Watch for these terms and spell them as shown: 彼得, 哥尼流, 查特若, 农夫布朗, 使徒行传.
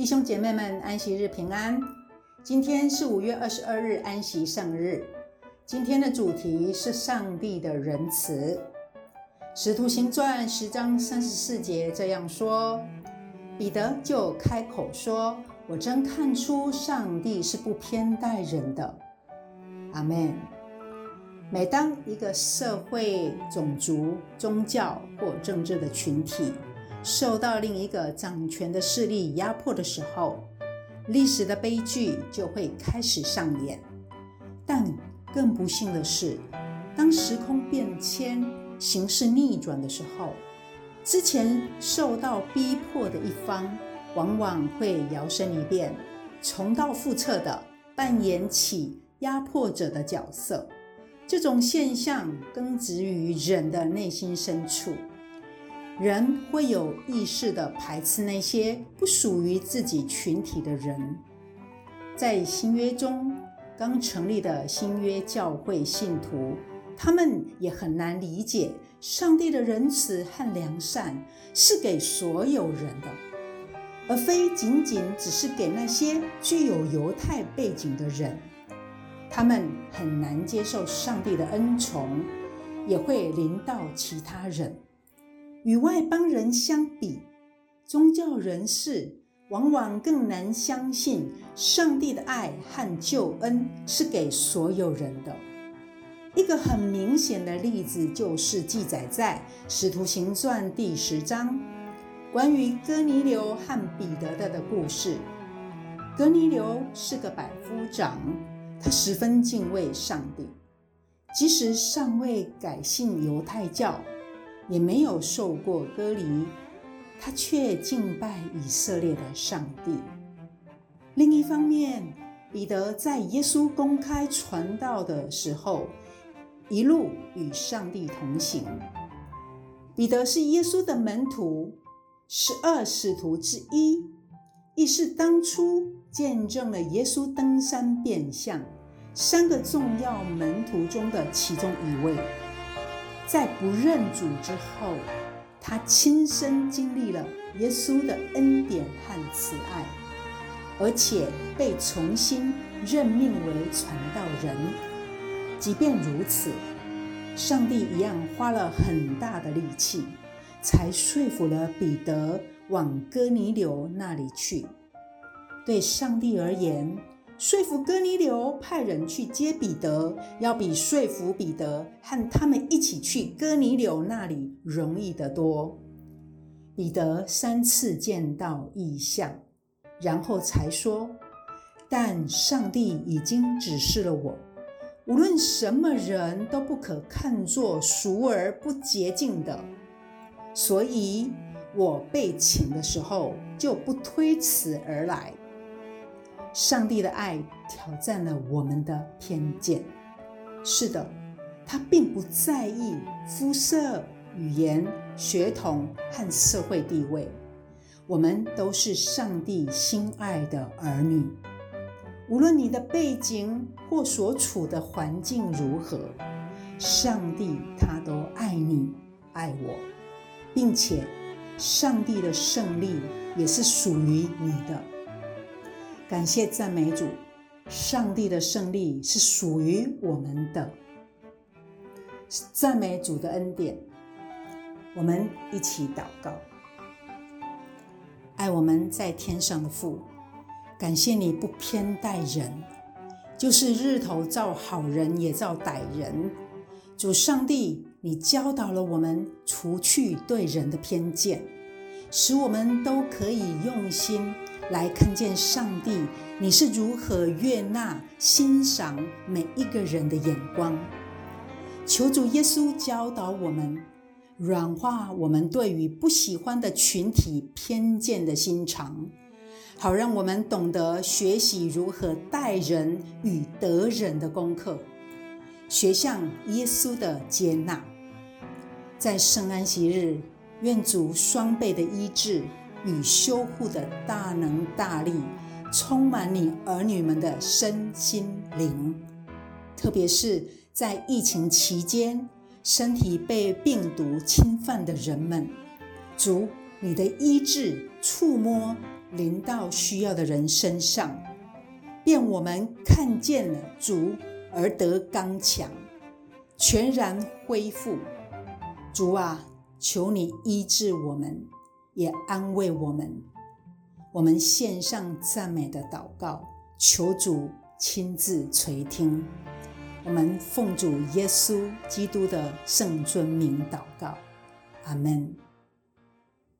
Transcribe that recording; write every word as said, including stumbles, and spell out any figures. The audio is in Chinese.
弟兄姐妹们，安息日平安。今天是五月二十二日安息圣日。今天的主题是上帝的仁慈。使徒行传十章三十四节这样说：彼得就开口说，我真看出上帝是不偏待人的。阿们。每当一个社会、种族、宗教或政治的群体受到另一个掌权的势力压迫的时候，历史的悲剧就会开始上演。但更不幸的是，当时空变迁、形势逆转的时候，之前受到逼迫的一方往往会摇身一变，重蹈覆辙的扮演起压迫者的角色。这种现象根植于人的内心深处，人会有意识地排斥那些不属于自己群体的人。在新约中，刚成立的新约教会信徒，他们也很难理解上帝的仁慈和良善是给所有人的，而非仅仅只是给那些具有犹太背景的人。他们很难接受上帝的恩宠，也会临到其他人。与外邦人相比，宗教人士往往更难相信上帝的爱和救恩是给所有人的。一个很明显的例子就是记载在《使徒行传》第十章关于哥尼流和彼得的的故事。哥尼流是个百夫长，他十分敬畏上帝，即使尚未改信犹太教，也没有受过割礼，他却敬拜以色列的上帝。另一方面，彼得在耶稣公开传道的时候，一路与上帝同行。彼得是耶稣的门徒，十二使徒之一，亦是当初见证了耶稣登山变相三个重要门徒中的其中一位。在不认主之后，他亲身经历了耶稣的恩典和慈爱，而且被重新任命为传道人。即便如此，上帝一样花了很大的力气，才说服了彼得往哥尼流那里去。对上帝而言，说服哥尼流派人去接彼得，要比说服彼得和他们一起去哥尼流那里容易得多。彼得三次见到异象，然后才说，但上帝已经指示了我，无论什么人都不可看作俗而不洁净的，所以我被请的时候就不推辞而来。上帝的爱挑战了我们的偏见。是的，他并不在意肤色、语言、血统和社会地位，我们都是上帝心爱的儿女。无论你的背景或所处的环境如何，上帝他都爱你、爱我，并且上帝的胜利也是属于你的。感谢赞美主，上帝的胜利是属于我们的。赞美主的恩典。我们一起祷告。爱我们在天上的父，感谢你不偏待人，就是日头照好人也照歹人。主上帝，你教导了我们除去对人的偏见，使我们都可以用心来看见上帝，你是如何悦纳、欣赏每一个人的眼光。求主耶稣教导我们，软化我们对于不喜欢的群体偏见的心肠，好让我们懂得学习如何待人与得人的功课，学像耶稣的接纳。在圣安息日，愿主双倍的医治与修护的大能大力充满你儿女们的身心灵，特别是在疫情期间身体被病毒侵犯的人们，主，你的医治触摸临到需要的人身上，便我们看见了主而得刚强，全然恢复。主啊，求你医治我们，也安慰我们。我们献上赞美的祷告，求主亲自垂听。我们奉主耶稣基督的圣尊名祷告，阿们。